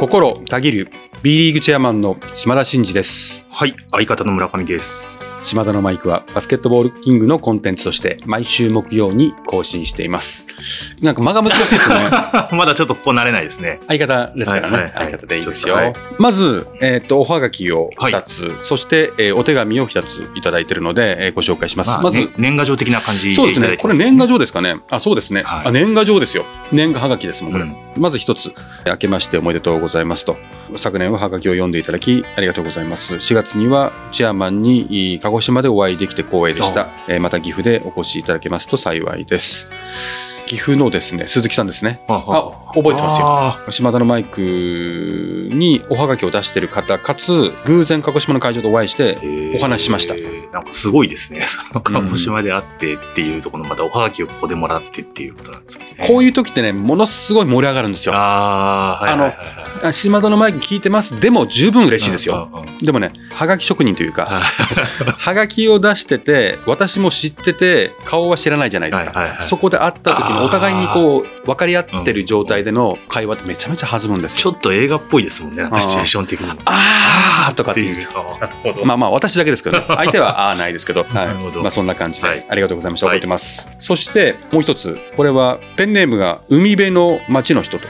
心たぎる B リーグチェアマンの島田真二です。はい、相方の村上です。島田のマイクはバスケットボールキングのコンテンツとして毎週木曜に更新しています。なんか間が難しいですねまだちょっとここ慣れないですね。相方ですからね、はいはいはい、相方でいいですよ、はい、まず、おはがきを2つ、はい、そして、お手紙を2ついただいているので、ご紹介します。まあ、まず、ね、年賀状的な感じでいただいてます。そうですね、これ年賀状ですかね。あ、そうですね、はい、あ、年賀状ですよ。年賀はがきですもんこれ、うん、まず1つ、明けましておめでとうございますと、昨年ははがきを読んでいただきありがとうございます。4月にはチェアマンに鹿児島でお会いできて光栄でした。また岐阜でお越しいただけますと幸いです。岐阜のですね、鈴木さんですね。あ、覚えてますよ。島田のマイクにおはがきを出している方かつ偶然鹿児島の会場でお会いしてお話しました。なんかすごいですね、鹿児島で会ってっていうところのまたおはがきをここでもらってっていうことなんですよね。こういう時ってね、ものすごい盛り上がるんですよ。あ、はいはいはい、島田のマイク聞いてますでも十分嬉しいですよ、うんうんうん、でもね、はがき職人というかはがきを出してて私も知ってて顔は知らないじゃないですか、はいはいはい、そこで会った時のお互いにこう分かり合ってる状態での会話ってめちゃめちゃ弾むんですよ。ちょっと映画っぽいですもんね、シチュエーション的に。あーとかっていう。まあまあ私だけですけど、ね、相手はあーないですけど、はい、まあ、そんな感じで、はい、ありがとうございました。覚えてます、はい。そしてもう一つ、これはペンネームが海辺の街の人と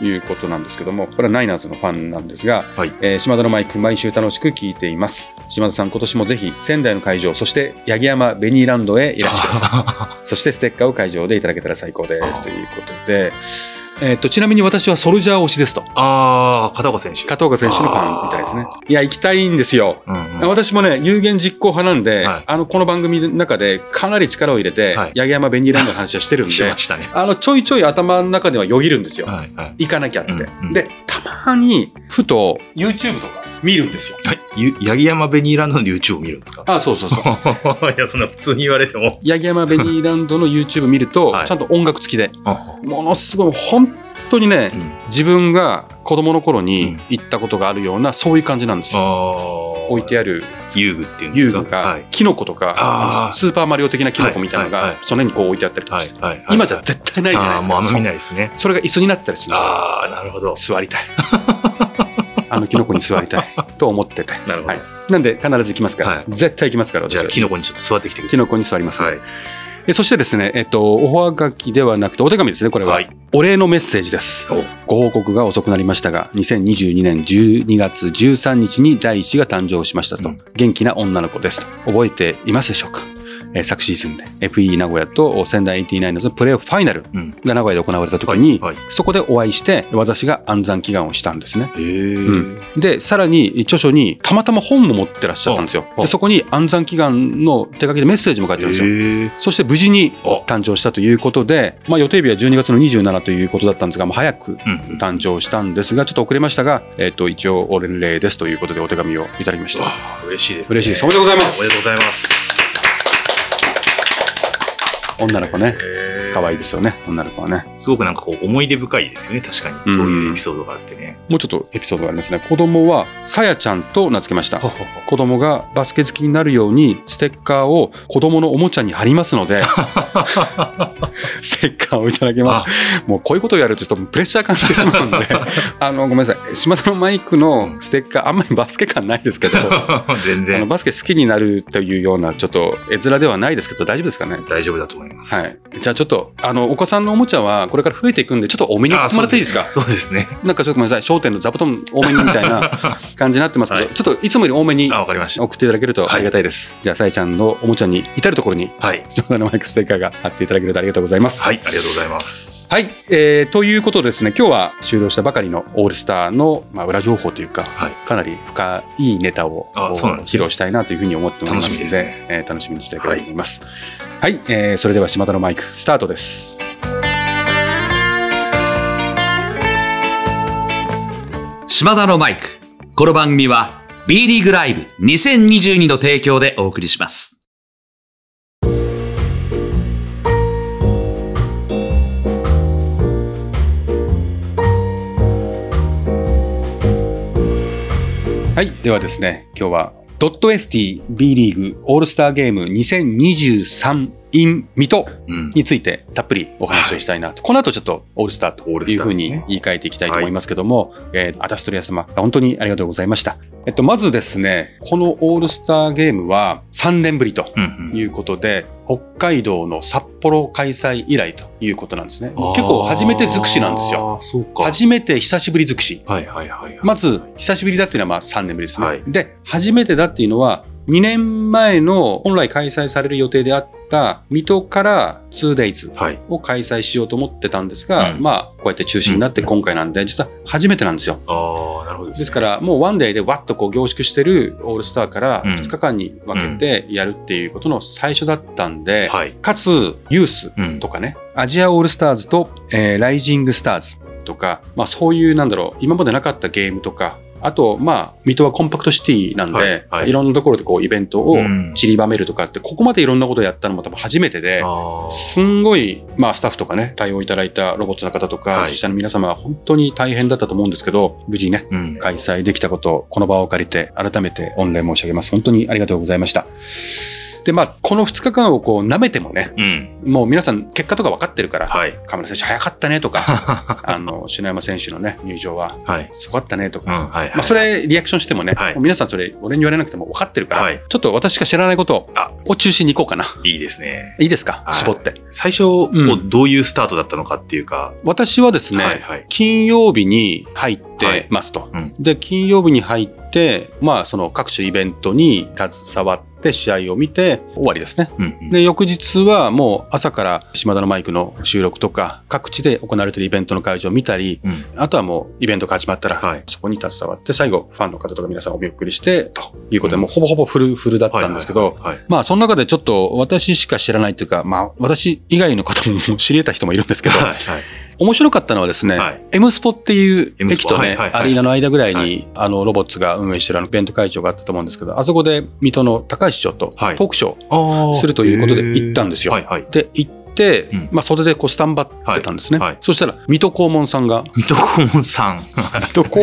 いうことなんですけども、これはナイナーズのファンなんですが、はい、島田のマイク毎週楽しく聞いています。島田さん、今年もぜひ仙台の会場、そして八木山ベニーランドへいらしてください。そしてステッカーを会場でいただけたら最高ですということで、ちなみに私はソルジャー推しですと。ああ、片岡選手。片岡選手のファンみたいですね。いや、行きたいんですよ。うんうん、私もね、有言実行派なんで、はい、この番組の中でかなり力を入れて、はい、八木山ベニーランドの話はしてるんで、しましたね、ちょいちょい頭の中ではよぎるんですよ。はいはい、行かなきゃって、うんうん。で、たまに、ふと YouTube とか見るんですよ。はい、八木山ベニーランドの YouTube を見るんですか？あ、そうそうそう。いや、そんな普通に言われても。八木山ベニーランドの YouTube 見ると、はい、ちゃんと音楽付きで、ものすごい、本当にね、うん、自分が子供の頃に行ったことがあるような、うん、そういう感じなんですよ。置いてある遊具っていうんですか、遊具が、はい、キノコとかスーパーマリオ的なキノコみたいなのが、はいはいはい、その辺にこう置いてあったりとかして、はいはいはい、今じゃ絶対ないじゃないですか。あ、もう見ないですね。それが椅子になったりするんですよ。あ、なるほど。座りたいキノコに座りたいと思っててなるほど、はい、なんで必ず行きますから、はい、絶対行きますから。じゃあキノコにちょっと座ってきてください。キノコに座ります、ね、はい。そしてですね、おはがきではなくてお手紙ですね、これは、はい、お礼のメッセージです。ご報告が遅くなりましたが2022年12月13日に第1が誕生しましたと、うん、元気な女の子ですと。覚えていますでしょうか？昨シーズンで FE 名古屋と仙台 89ers のプレーオフファイナルが名古屋で行われた時に、うんはいはい、そこでお会いして私が暗算祈願をしたんですね、うん、でさらに著書にたまたま本も持ってらっしゃったんですよ。でそこに暗算祈願の手書きでメッセージも書いてあるんですよ。そして無事に誕生したということで、まあ、予定日は12月の27ということだったんですが、まあ、早く誕生したんですがちょっと遅れましたが、一応お礼ですということでお手紙をいただきました。嬉しいですね。嬉しいです。おめでとうございます。おめでとうございます。女の子ね、可愛いですよね。女の子はねすごくなんかこう思い出深いですよね。確かにそういうエピソードがあってね、うん、もうちょっとエピソードがありますね。子供はさやちゃんと名付けました。子供がバスケ好きになるようにステッカーを子供のおもちゃに貼りますのでステッカーをいただけます。もうこういうことをやるとちょっとプレッシャー感じてしまうんでごめんなさい、島田のマイクのステッカーあんまりバスケ感ないですけど全然バスケ好きになるというようなちょっと絵面ではないですけど大丈夫ですかね？大丈夫だと思います。はい、じゃあちょっとお子さんのおもちゃはこれから増えていくんでちょっと多めに買ってもらっていいですか？そうですね。なんかちょっとごめんなさい、商店の座布団多めにみたいな感じになってますけど、はい、ちょっといつもより多めに送っていただけるとありがたいです、はい、じゃあさえちゃんのおもちゃに至るところに島田のマイクステッカーが貼っていただけるとありがとうございます。はい、ありがとうございます。はい、ということでですね、今日は終了したばかりのオールスターの、まあ、裏情報というか、はい、かなり深いネタを披露したいなというふうに思っておりますので、楽しみですね。楽しみにしたいと思います、はいはい。それでは島田のマイクスタートです。島田のマイク、この番組は B リーグライブ2022の提供でお送りします。はい、ではですね、今日は.st B リーグオールスターゲーム2023 in 水戸についてたっぷりお話をしたいなと、この後ちょっとオールスターというふうに言い換えていきたいと思いますけども、アタシトリア様本当にありがとうございました。まずですね、このオールスターゲームは3年ぶりということで、北海道の札幌開催以来ということなんですね。結構初めて尽くしなんですよ。そうか、初めて久しぶり尽くし、はいはいはいはい、まず久しぶりだっていうのはまあ3年ぶりですね、はい、で初めてだっていうのは2年前の本来開催される予定であった水戸から 2days を開催しようと思ってたんですが、はい、まあこうやって中止になって今回なんで、実は初めてなんですよ。あー、なるほどですね。ですからもう1 day でわっとこう凝縮してるオールスターから2日間に分けてやるっていうことの最初だったんで、はい、かつユースとかね、アジアオールスターズと、ライジングスターズとか、まあそういうなんだろう、今までなかったゲームとか、あとまあ水戸はコンパクトシティなんで、はいはい、いろんなところでこうイベントを散りばめるとかって、ここまでいろんなことをやったのも多分初めてで、すんごいまあスタッフとかね、対応いただいたロボットの方とか、はい、実際の皆様は本当に大変だったと思うんですけど、無事ね、うん、開催できたことをこの場を借りて改めて御礼申し上げます。本当にありがとうございました。でまあ、この2日間をこう舐めてもね、うん、もう皆さん結果とか分かってるから、はい、河村選手早かったねとか篠山選手の、ね、入場はすごかったねとか、はい、まあ、それリアクションしてもね、はい、もう皆さんそれ俺に言われなくても分かってるから、はい、ちょっと私しか知らないことを中心にいこうかな。いいですね。いいですか、はい、絞って最初、うん、どういうスタートだったのかっていうか、私はですね、はいはい、金曜日に入ってますと、はい、うん、で金曜日に入って、まあ、その各種イベントに携わってで試合を見て終わりですね、うんうん、で翌日はもう朝から島田のマイクの収録とか各地で行われているイベントの会場を見たり、うん、あとはもうイベントが始まったらそこに携わって、最後ファンの方とか皆さんお見送りしてということで、もうほぼほぼフルだったんですけど、まあその中でちょっと私しか知らないというか、まあ私以外の方も知り得た人もいるんですけど、はい、はい、面白かったのはですね、はい、M スポっていう駅とね、はいはいはい、アリーナの間ぐらいに、はい、ロボッツが運営してるイベント会場があったと思うんですけど、あそこで水戸の高橋市長とトークショーをするということで行ったんですよ、はいはい、で行って、うん、まあ、袖でこうスタンバってたんですね、はいはい、そしたら水戸黄門さんが水戸黄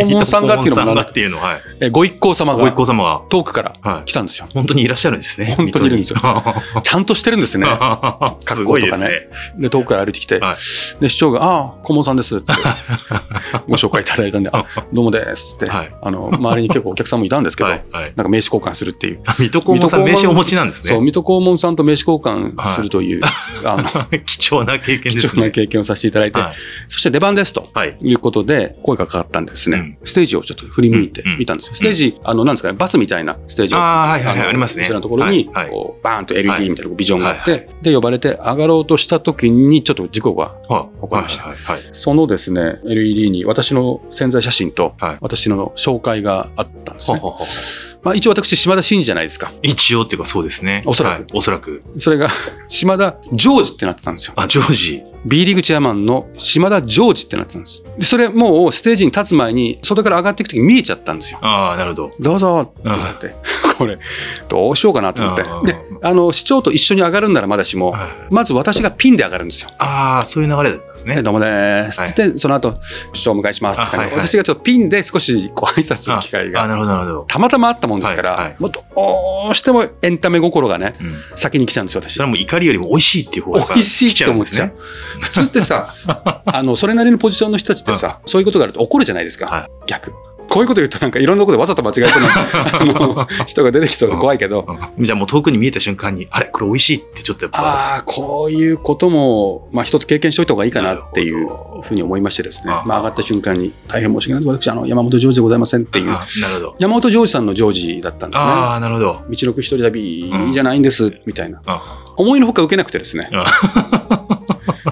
門さんがっていうのもなんて、はい、ご一行様が遠くから来たんですよ、はい、本当にいらっしゃるんですね。本当にいるんですよちゃんとしてるんですね格好とか ねで遠くから歩いてきて、はい、で市長が黄門さんですってご紹介いただいたんでどうもですって、はい、周りに結構お客さんもいたんですけどはい、はい、なんか名刺交換するっていう水戸黄門さん名刺お持ちなんですね。そう、水戸黄門さんと名刺交換するという、はい、貴重な経験ですね。貴重な経験をさせていただいて、はい、そして出番ですということで声がかかったんですね、はい、ステージをちょっと振り向いてみたんですよ、うんうん、ステージなんですかね、バスみたいなステージをありますね。こちらのところにこう、はいはい、バーンと LED みたいなビジョンがあって、はいはい、で呼ばれて上がろうとした時にちょっと事故が起こりました、はいはいはい、そのですね LED に私の宣材写真と私の紹介があったんですね、はい、まあ、一応私島田真二じゃないですか。一応っていうかそうですね、おそらく、はい、おそらくそれが島田ジョージってなってたんですよ。あ、ジョージB リーグチェアマンの島田ジョージってなってたんです。でそれもうステージに立つ前に袖から上がっていくとき見えちゃったんですよ。ああ、なるほど。どうぞってなってこれどうしようかなと思って、で市長と一緒に上がるんならまだしも、まず私がピンで上がるんですよ。ああ、そういう流れだったんですね。でどうもです、はい、でその後市長を迎えしますって感じで、はいはい、私がちょっとピンで少しこう挨拶する機会がたまたまあったもんですから、はいはい、もうどうしてもエンタメ心がね、うん、先に来ちゃうんですよ私。それはもう怒りよりも美味しいっていう方が来ちゃうんですね。美味しいって思っちゃう普通ってさそれなりのポジションの人たちってさ、うん、そういうことがあると怒るじゃないですか、はい、逆こういうこと言うとなんかいろんなことでわざと間違えて人が出てきそうで怖いけど、じゃあもう遠くに見えた瞬間にあれこれ美味しいってちょっとやっぱこういうこともまあ一つ経験しておいた方がいいかなっていうふうに思いましてですね、まあ、上がった瞬間に大変申し訳ないです私山本譲二でございませんっていう、山本譲二さんの譲二だったんですね。ああ、なるほど。道のく一人旅じゃないんです、うん、みたいな、思いのほか受けなくてですね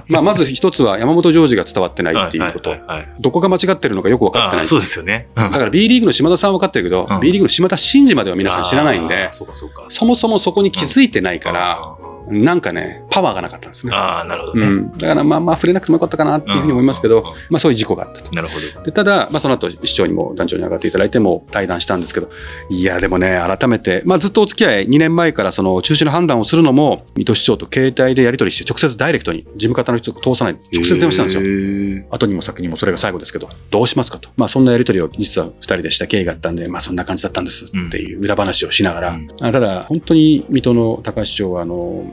まあまず一つは山本譲二が伝わってないっていうこと、はいはいはいはい、どこが間違ってるのかよく分かってない。そうですよね、うん、だから B リーグの島田さんは分かってるけど、うん、B リーグの島田真二までは皆さん知らないんで、そうかそもそもそこに気づいてないから、うん、なんかねパワーがなかったんですね。ああ、なるほどね、うん、だからまあ触れなくてもよかったかなっていうふうに思いますけど、うん、まあ、そういう事故があったと。なるほど。でただ、まあ、その後市長にも団長に上がっていただいても対談したんですけど、いやでもね改めて、まあ、ずっとお付き合い2年前からその中止の判断をするのも水戸市長と携帯でやり取りして直接ダイレクトに事務方の人と通さない直接電話したんですよ。後にも先にもそれが最後ですけどどうしますかと、まあ、そんなやり取りを実は2人でした経緯があったんで、まあ、そんな感じだったんですっていう裏話をしながら、うん、ただ本当に水戸の高橋市長は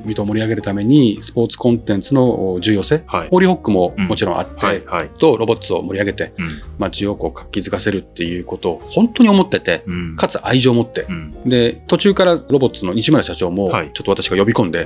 水戸を盛り上げるためにスポーツコンテンツの重要性、はい、ホーリーホックももちろんあって、うんはいはい、とロボッツを盛り上げて、うん、街をこう活気づかせるっていうことを本当に思ってて、うん、かつ愛情を持って、うん、で途中からロボッツの西村社長もちょっと私が呼び込んで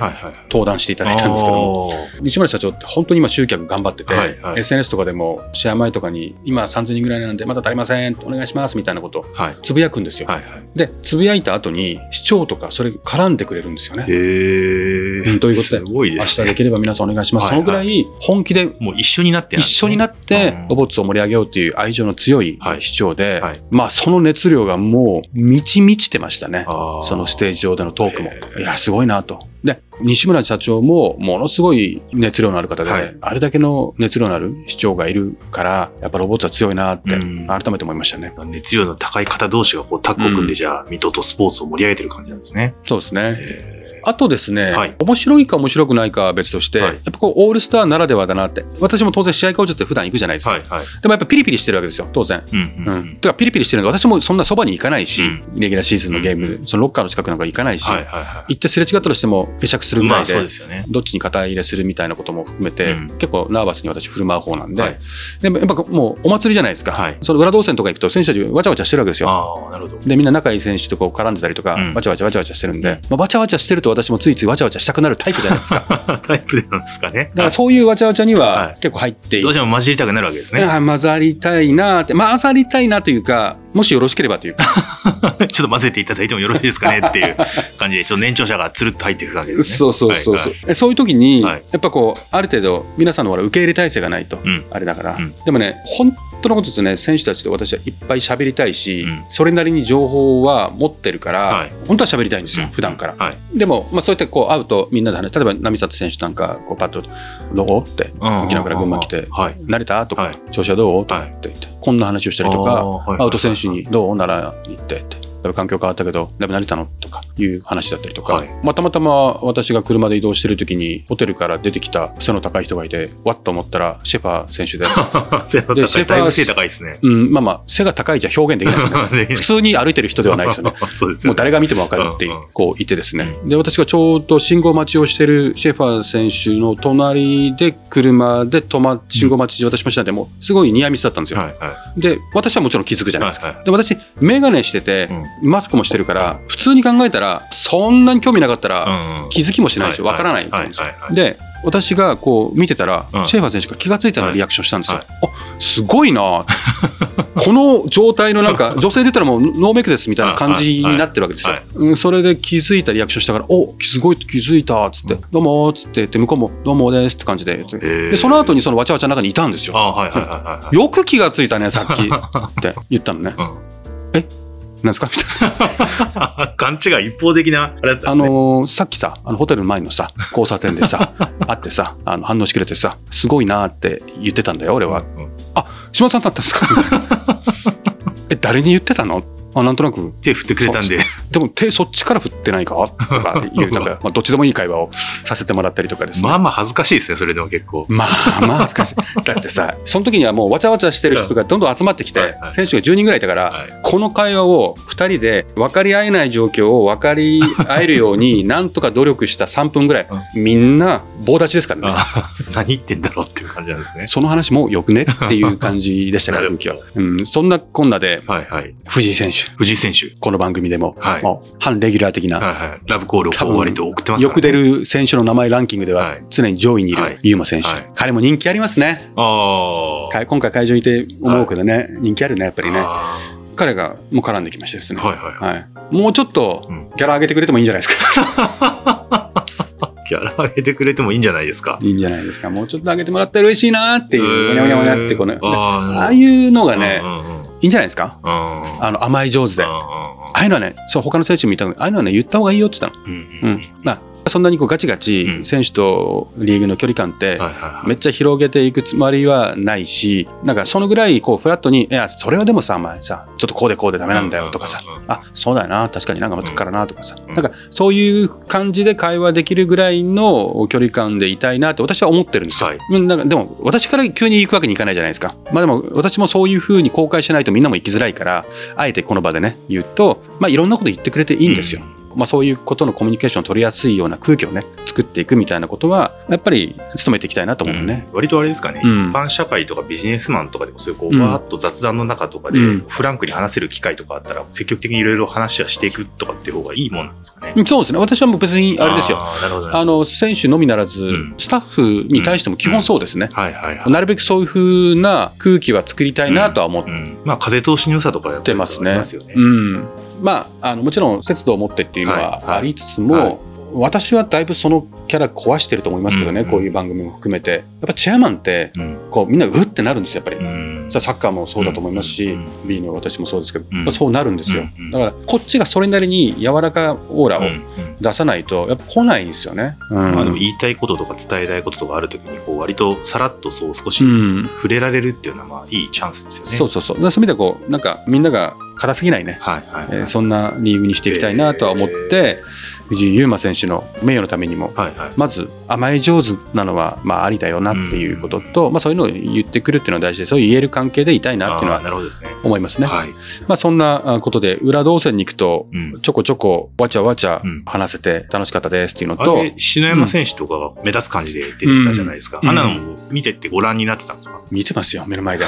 登壇していただいたんですけども、はいはいはい、西村社長って本当に今集客頑張ってて、はいはい、SNS とかでも試合前とかに今3000人ぐらいなんでまだ足りませんお願いしますみたいなことをつぶやくんですよ、はいはい、でつぶやいた後に市長とかそれ絡んでくれるんですよね。ということで、明日できれば皆さんお願いします、はいはい、そのぐらい本気でもう一緒になって、ね、一緒になってロボッツを盛り上げようという愛情の強い市長で、はいはい、まあその熱量がもう満ち満ちてましたね。そのステージ上でのトークもいやすごいなと。で西村社長もものすごい熱量のある方で、はい、あれだけの熱量のある市長がいるからやっぱロボッツは強いなって改めて思いましたね。熱量の高い方同士がこうタッグを組んで、じゃあ水戸とスポーツを盛り上げてる感じなんですね。そうですね。あとですね、はい、面白いか面白くないかは別として、はい、やっぱこうオールスターならではだなって。私も当然試合会場って普段行くじゃないですか、はいはい、でもやっぱピリピリしてるわけですよ当然、うんうんうん、てかピリピリしてるので私もそんなそばに行かないし、うん、レギュラーシーズンのゲーム、うん、そのロッカーの近くなんか行かないし、はいはいはい、行ってすれ違ったとしても会釈するぐらい で、まあそうですよね、どっちに肩入れするみたいなことも含めて、うん、結構ナーバスに私振る舞う方なんで、はい、でもやっぱもうお祭りじゃないですか、はい、その裏動線とか行くと選手たちわちゃわちゃしてるわけですよ。あ、なるほど。でみんな仲いい選手とこう絡んでたりとか、うん、わちゃわちゃわちゃわちゃしてるんで、まあ、わちゃわちゃしてると私もついついわちゃわちゃしたくなるタイプじゃないですか。タイプなんですかね。だからそういうわちゃわちゃには結構入っていて、はい、どうしても混じりたくなるわけですね。混ざりたいなって、混ざりたいなというか、もしよろしければというかちょっと混ぜていただいてもよろしいですかねっていう感じで、ちょっと年長者がつるっと入っていくわけですね。そうそうそうそう、はいはい、そういう時にやっぱこうある程度皆さんの受け入れ体制がないと、うん、あれだから、うん、でもね本当のことですね、選手たちと私はいっぱい喋りたいし、うん、それなりに情報は持ってるから、はい、本当は喋りたいんですよ、うん、普段から、はい、でも、まあ、そうやってこう会うとみんなで話、例えば並里選手なんかこうパッとどこって沖縄から群馬来て、はい、慣れたとか、はい、調子はどうとかって言って、こんな話をしたりとか、はい、会うと選手にどうなら行ってって、だいぶ環境変わったけどだいぶ慣れたのとかいう話だったりとか、はい、まあ、たまたま私が車で移動してる時にホテルから出てきた背の高い人がいて、わっと思ったらシェファー選手 でシェファーだいぶ背高いですね、うん、まあまあ背が高いじゃ表現できないですね普通に歩いてる人ではないですよ ね、 そうですよね、もう誰が見ても分かるってこういてですね、で私がちょうど信号待ちをしてるシェファー選手の隣で車で信号待ち私もしたんで、もうすごいニアミスだったんですよ、はいはい、で私はもちろん気づくじゃないですか、はいはい、で私眼鏡してて、うん、マスクもしてるから普通に考えたらそんなに興味なかったら気づきもしないしわからないんですよ。で私がこう見てたらシェーファー選手が気がついたようなリアクションしたんですよ、はいはい、あ、すごいなこの状態のなんか女性で言ったらもうノーメイクですみたいな感じになってるわけですよ、はいはいはい、それで気づいたリアクションしたから、お、すごい気づいたっつって、どうもっつって言って、向こうもどうもですって感じ でその後にそのわちゃわちゃの中にいたんですよ、はいはいはいはい、よく気がついたねさっきって言ったのね、うん、えなんですかみたいな勘違い、一方的なあれだった、ね、さっきさ、ホテルの前のさ交差点でさ会ってさ、反応しきれてさ、すごいなって言ってたんだよ俺は、うんうん、あ、島さんだったんですかみたいなえ、誰に言ってたの、あ、なんとなく手振ってくれたんで、でも手そっちから振ってないかとかいうなんか、まあ、どっちでもいい会話をさせてもらったりとかですねまあまあ恥ずかしいですね、それでも結構まあまあ恥ずかしいだってさ、その時にはもうわちゃわちゃしてる人がどんどん集まってきて、はいはい、選手が10人ぐらいいたから、はい、この会話を2人で分かり合えない状況を分かり合えるようになんとか努力した3分ぐらいみんな棒立ちですからね何言ってんだろうっていう感じなんですね。その話もよくねっていう感じでしたから今日は、うん、そんなこんなで、はいはい、藤井選手この番組でも、はい、もう半レギュラー的な、はいはい、ラブコールを割と送ってますから、ね、よく出る選手の名前ランキングでは常に上位にいる、はい、優馬選手、はい、彼も人気ありますね。あ、今回会場にいて思うけどね、はい、人気あるねやっぱりね。彼がもう絡んできましてですね、はいはいはい、もうちょっとギャラ上げてくれてもいいんじゃないですか、うんギャラ上げてくれてもいいんじゃないですか。いいんじゃないですか。もうちょっと上げてもらったら嬉しいなっていう、おにゃおにゃおにゃってこの、ああいうのがね、うんうんうん、いいんじゃないですか。甘い上手で、ああいうのはね、そう他の選手も言ったの、ああいうのはね言った方がいいよって言ったの。うんうんうん、まあそんなにこうガチガチ選手とリーグの距離感ってめっちゃ広げていくつもりはないし、なんかそのぐらいこうフラットに、いやそれはでもさ、お前さちょっとこうでこうでダメなんだよとかさ、あ、そうだよな確かになんか待ってからなとかさ、なんかそういう感じで会話できるぐらいの距離感でいたいなって私は思ってるんですよ、はい、なんかでも私から急に行くわけにいかないじゃないですか。まあでも私もそういう風に公開しないとみんなも行きづらいから、あえてこの場でね言うと、まあいろんなこと言ってくれていいんですよ、うんまあ、そういうことのコミュニケーションを取りやすいような空気をね作っていくみたいなことはやっぱり努めていきたいなと思うね、うん、割とあれですかね、うん、一般社会とかビジネスマンとかでもそういうこうわーっと雑談の中とかでフランクに話せる機会とかあったら積極的にいろいろ話はしていくとかっていう方がいいもんなんですかね。そうですね、私はもう別にあれですよ、なるほど、ね、選手のみならず、うん、スタッフに対しても基本そうですね、なるべくそういう風な空気は作りたいなとは思って、うんうん、まあ、風通しの良さとかやってますね、うん、まあ、もちろん節度を持ってっていうのはありつつも、はいはいはい、私はだいぶそのキャラ壊してると思いますけどね、うんうん、こういう番組も含めてやっぱチェアマンってこうみんなうってなるんですよやっぱり、うん、サッカーもそうだと思いますし、うんうん、B の私もそうですけど、うん、そうなるんですよ、うんうん、だからこっちがそれなりに柔らかオーラを出さないとやっぱ来ないんですよね、うんうん、まあ、でも言いたいこととか伝えたいこととかあるときにこう割とさらっとそう少し触れられるっていうのはまあいいチャンスですよね、うん、そうそうそう、だからそういう意味ではこうなんかみんなが辛すぎないね、はいはいはい、そんなリーグにしていきたいなとは思って、藤井祐馬選手の名誉のためにも、はいはい、まず甘え上手なのはまあありだよなっていうことと、まあ、そういうのを言ってくるっていうのは大事で、そういう言える関係でいたいなっていうのは思いますね、はい、まあ、そんなことで裏動線に行くとちょこちょこわちゃわちゃ話せて楽しかったですっていうのと、あれ篠山選手とかが目立つ感じで出てきたじゃないですか、うんうん、あんなの見てってご覧になってたんですか。見てますよ、目の前で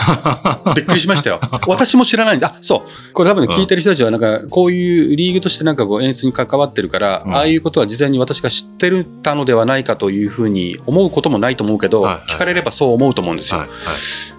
びっくりしましたよ私も知らないんです。あ、そうこれ多分聞いてる人たちはなんかこういうリーグとしてなんかこう演出に関わってるから、うん、ああいうことは事前に私が知ってたのではないかというふうに思うこともないと思うけど、はいはいはい、聞かれればそう思うと思うんですよ、はいは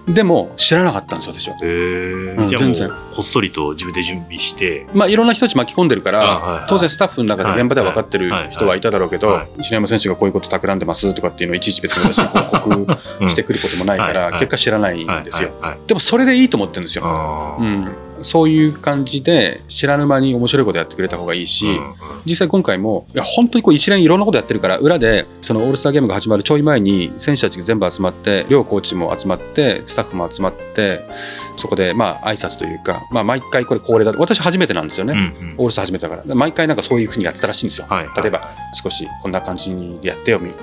い、でも知らなかったんです私は、うん、じゃあもう全然こっそりと自分で準備して、まあ、いろんな人たち巻き込んでるから、はいはい、当然スタッフの中で現場では分かってる人はいただろうけど、はいはいはいはい、篠山選手がこういうこと企んでますとかっていうのをいちいち別に私に報告してくることもないから、うん、結果知らないんですよ、はいはいはいはい、でもそれでいいと思ってるんですよ、あ、うん、そういう感じで知らぬ間に面白いことやってくれた方がいいし、うんうん、実際今回もいや本当にこう一連いろんなことやってるから裏でそのオールスターゲームが始まるちょい前に選手たちが全部集まって両コーチも集まってスタッフも集まってそこでまあ挨拶というか、まあ、毎回これ恒例だと私初めてなんですよね、うんうん、オールスター初めてだから毎回なんかそういう風にやってたらしいんですよ、はいはい、例えば少しこんな感じにやってよみたい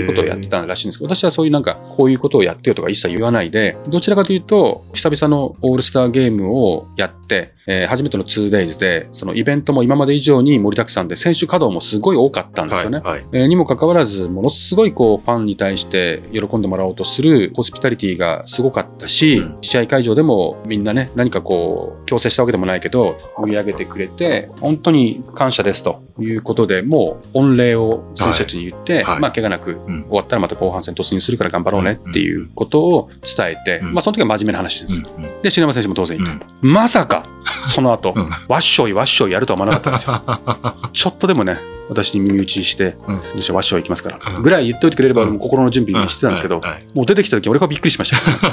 なことをやってたらしいんですけど、私はそういうなんかこういうことをやってよとか一切言わないで、どちらかというと久々のオールスターゲームをやって、初めての 2days でそのイベントも今まで以上に盛りだくさんで選手稼働もすごい多かったんですよね、はいはい、にもかかわらずものすごいこうファンに対して喜んでもらおうとするホスピタリティがすごかったし、うん、試合会場でもみんなね何かこう強制したわけでもないけど盛り上げてくれて本当に感謝ですということで、もう御礼を選手たちに言って、はいはい、まあ、怪我なく終わったらまた後半戦突入するから頑張ろうねっていうことを伝えて、うん、まあ、その時は真面目な話です、うん、で篠山選手も当然いた、うん、まさかその後、うん、わっしょいわっしょいやるとは思わなかったんですよちょっとでもね私に耳打ちして、うん、私はワッショー行きますから、うん、ぐらい言っておいてくれれば、うん、心の準備してたんですけど、うんうんはいはい、もう出てきた時俺がびっくりしましたフ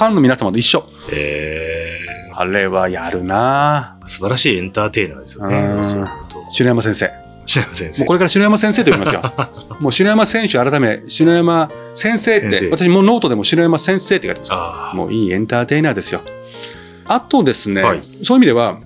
ァンの皆様と一緒、あれはやるな、素晴らしいエンターテイナーですよね。そういうこと篠山先生、もうこれから篠山先生と呼びますよもう篠山選手改め篠山先生って私もノートでも篠山先生って書いてますから、もういいエンターテイナーですよ。あとですね、はい、そういう意味では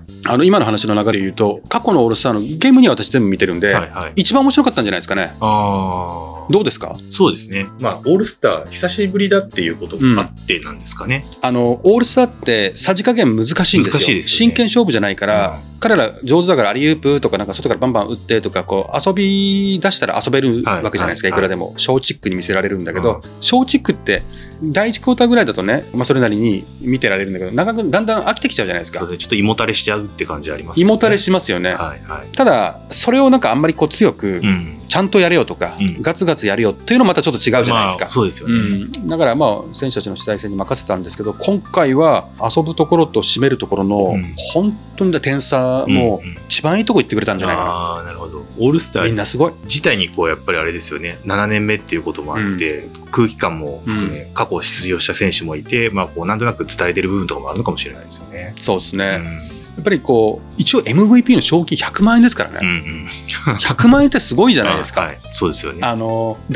今の話の流れで言うと過去のオールスターのゲームには私全部見てるんで、はいはい、一番面白かったんじゃないですかね。あ、どうですか。そうですね、まあ、オールスター久しぶりだっていうこともあってなんですかね、うん、オールスターってさじ加減難しいんですよ、難しいですよね、真剣勝負じゃないから、うん、彼ら上手だからアリウープとかなんか外からバンバン打ってとかこう遊び出したら遊べるわけじゃないですか、はい、いくらでもショーチックに見せられるんだけど、ショーチックって第1クォーターぐらいだとね、まあ、それなりに見てられるんだけど長くだんだん飽きてきちゃうじゃないですか。そうでちょっと胃もたれしちゃうって感じありますね。胃もたれしますよね、はいはい、ただそれをなんかあんまりこう強くちゃんとやれよとか、うん、ガツガツやれよっていうのもまたちょっと違うじゃないですか、まあ、そうですよね、うん、だからまあ選手たちの主体性に任せたんですけど、今回は遊ぶところと締めるところの本当に点差も一番いいとこ行ってくれたんじゃないかな、うんうん、あ、なるほど。オールスターみんなすごい自体にこうやっぱりあれですよね、7年目っていうこともあって、うん、空気感も含め、うん、過去出場した選手もいて、まあ、こうなんとなく伝えてる部分とかもあるのかもしれないですよね。そうですね、うん、やっぱりこう一応 MVP の賞金100万円ですからね、うんうん、100万円ってすごいじゃないですか、はい、そうですよね、だ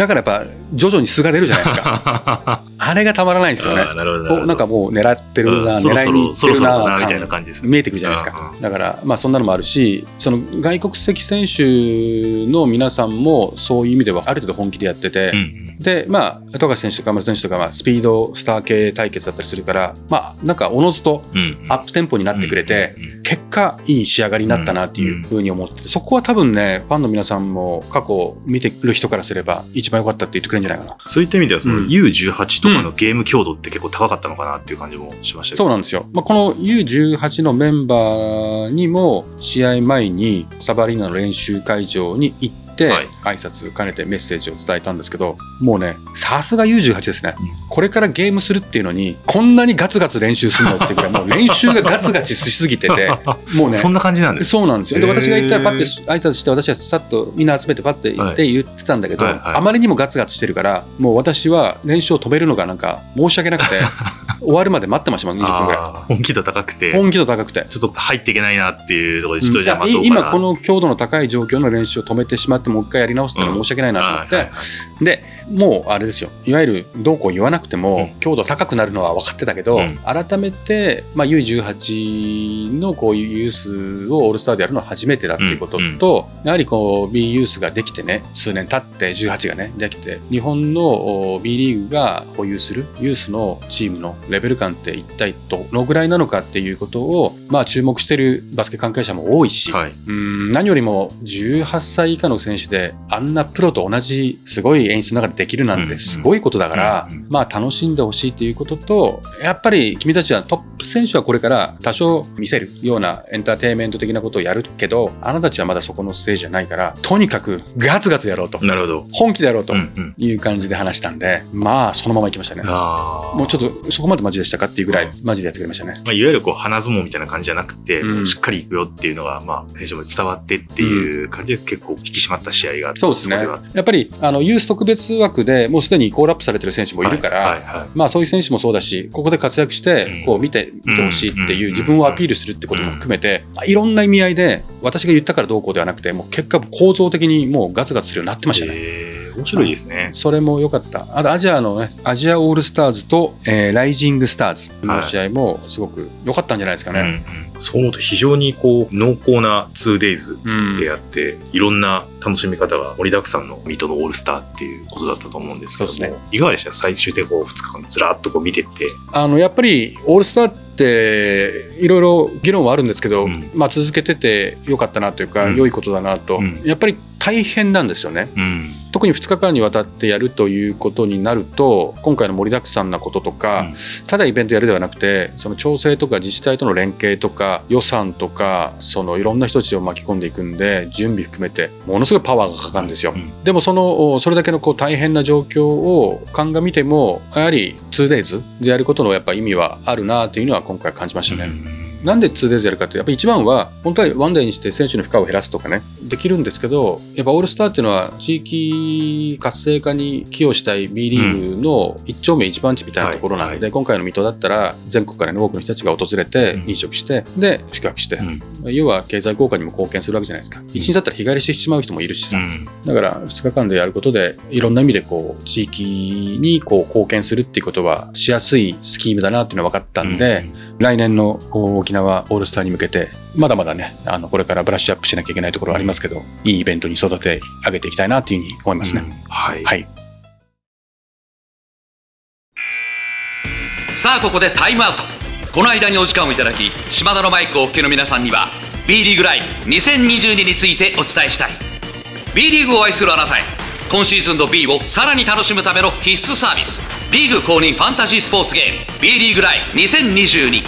からやっぱ徐々にすがれるじゃないですかあれがたまらないですよね。なんかもう狙ってるな、うん、狙いにいってるなみたいな感じですね、見えてくるじゃないですか、うんうん、だからまあそんなのもあるし、その外国籍選手の皆さんもそういう意味ではある程度本気でやってて、うんうん、でまあ富樫選手とか山田選手とかはスピードスター系対決だったりするから、まあなんかおのずとアップテンポになってくれて、うんうんうんうん、結果いい仕上がりになったなっていうふうに思ってて、そこは多分ねファンの皆さんも過去見てる人からすれば一番良かったって言ってくれるんじゃないかな。そういった意味ではその U18 とかのゲーム強度って結構高かったのかなっていう感じもしました、そうなんですよ、この U18 のメンバーにも試合前にサバリーナの練習会場に行って挨拶兼ねてメッセージを伝えたんですけど、もうねさすが U18 ですね、これからゲームするっていうのにこんなにガツガツ練習するのっていうくらいもう練習がガツガチしすぎててもうねそんな感じなんです。そうなんですよ。で私が行ったらパッて挨拶して私はさっとみんな集めてパッて行って言ってたんだけど、あまりにもガツガツしてるからもう私は練習を止めるのがなんか申し訳なくて終わるまで待ってましたもん20分くらい。本気度高くてちょっと入っていけないなっていうところで一人じゃ待とうかな、今この強度の高い状況の練習を止めてしまってもう一回やり直すってのは申し訳ないなと思って、でもうあれですよ、いわゆるどうこう言わなくても強度高くなるのは分かってたけど、改めて、U18 のこういうユースをオールスターでやるのは初めてだっていうことと、やはりこう B ユースができてね数年経って18がねできて日本の B リーグが保有するユースのチームのレベル感って一体どのぐらいなのかっていうことを、注目してるバスケ関係者も多いし、何よりも18歳以下の選手であんなプロと同じすごい演出の中でできるなんてすごいことだから、楽しんでほしいということと、やっぱり君たちはトップ選手はこれから多少見せるようなエンターテインメント的なことをやるけど、あなたたちはまだそこのステージじゃないからとにかくガツガツやろうと。なるほど。本気でやろうという感じで話したんで、そのまま行きましたね。もうちょっとそこまでマジでしたかっていうぐらいマジでやってくれましたね。いわゆるこう花相撲みたいな感じじゃなくて、しっかり行くよっていうのが、選手も伝わってっていう感じで結構引き締まった試合があって、そうですね。やっぱりユース特別枠でもうすでにコールアップされてる選手もいるから、そういう選手もそうだし、ここで活躍してこう見てほしいっていう自分をアピールするってことも含めて、いろんな意味合いで私が言ったからどうこうではなくて、もう結果構造的にもうガツガツするようになってましたね。面白いですね。それも良かった。あとアジアのね、アジアオールスターズと、ライジングスターズの試合もすごく良かったんじゃないですかね。そう思うと非常にこう濃厚な 2days であって、いろんな楽しみ方が盛りだくさんの水戸のオールスターっていうことだったと思うんですけども、いかがでした？最終的に2日間ずらっとこう見てって。やっぱりオールスターっていろいろ議論はあるんですけど、続けてて良かったなというか、良いことだなと、やっぱり大変なんですよね、特に2日間にわたってやるということになると今回の盛りだくさんなこととか、ただイベントやるではなくてその調整とか自治体との連携とか予算とかそのいろんな人たちを巻き込んでいくんで準備含めてものすごいパワーがかかるんですよ、でもそれだけのこう大変な状況を鑑みてもやはり 2days でやることのやっぱ意味はあるなというのは今回感じましたね、なんで 2days やるかってやっぱり一番は本当は 1day にして選手の負荷を減らすとかねできるんですけど、やっぱオールスターっていうのは地域活性化に寄与したい B リーグの一丁目一番地みたいなところなので、今回の水戸だったら全国からの多くの人たちが訪れて飲食して、で宿泊して、要は経済効果にも貢献するわけじゃないですか。1日だったら日帰りしてしまう人もいるしさ、だから2日間でやることでいろんな意味でこう地域にこう貢献するっていうことはしやすいスキームだなっていうのは分かったんで、来年の沖縄オールスターに向けてまだまだねこれからブラッシュアップしなきゃいけないところはありますけど、いいイベントに育て上げていきたいなというふうに思いますね、さあここでタイムアウト。この間にお時間をいただき、島田のマイクをお聞きの皆さんには B リーグライブ2022についてお伝えしたい。 B リーグを愛するあなたへ、今シーズンの B をさらに楽しむための必須サービス、リーグ公認ファンタジースポーツゲーム B リーグライブ2022。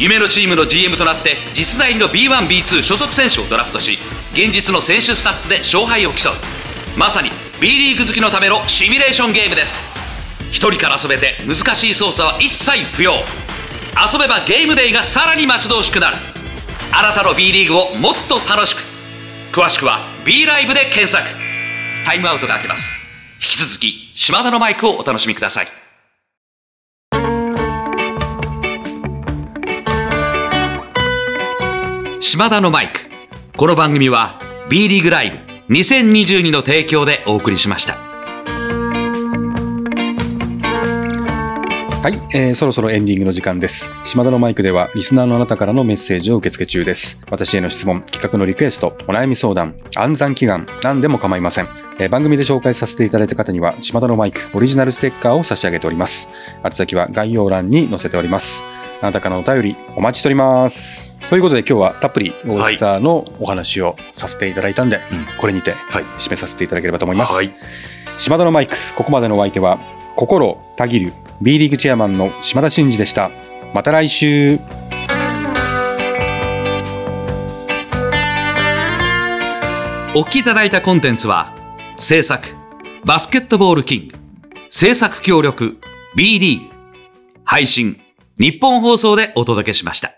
夢のチームの GM となって実在の B1、B2 所属選手をドラフトし、現実の選手スタッツで勝敗を競う、まさに B リーグ好きのためのシミュレーションゲームです。一人から遊べて難しい操作は一切不要。遊べばゲームデイがさらに待ち遠しくなる。あなたの B リーグをもっと楽しく。詳しくは B ライブで検索。タイムアウトが明けます。引き続き島田のマイクをお楽しみください。島田のマイク。この番組は B リーグライブ2022の提供でお送りしました。そろそろエンディングの時間です。島田のマイクではリスナーのあなたからのメッセージを受け付け中です。私への質問、企画のリクエスト、お悩み相談、暗算祈願、何でも構いません。番組で紹介させていただいた方には島田のマイクオリジナルステッカーを差し上げております。宛先は概要欄に載せております。あなたからのお便りお待ちしております。ということで今日はたっぷりオイスターのお話をさせていただいたんで、はい、これにて締めさせていただければと思います、はい、島田のマイク、ここまでのお相手は心たぎる B リーグチェアマンの島田真二でした。また来週。お聞きいただいたコンテンツは制作バスケットボールキング、制作協力 B リーグ、配信日本放送でお届けしました。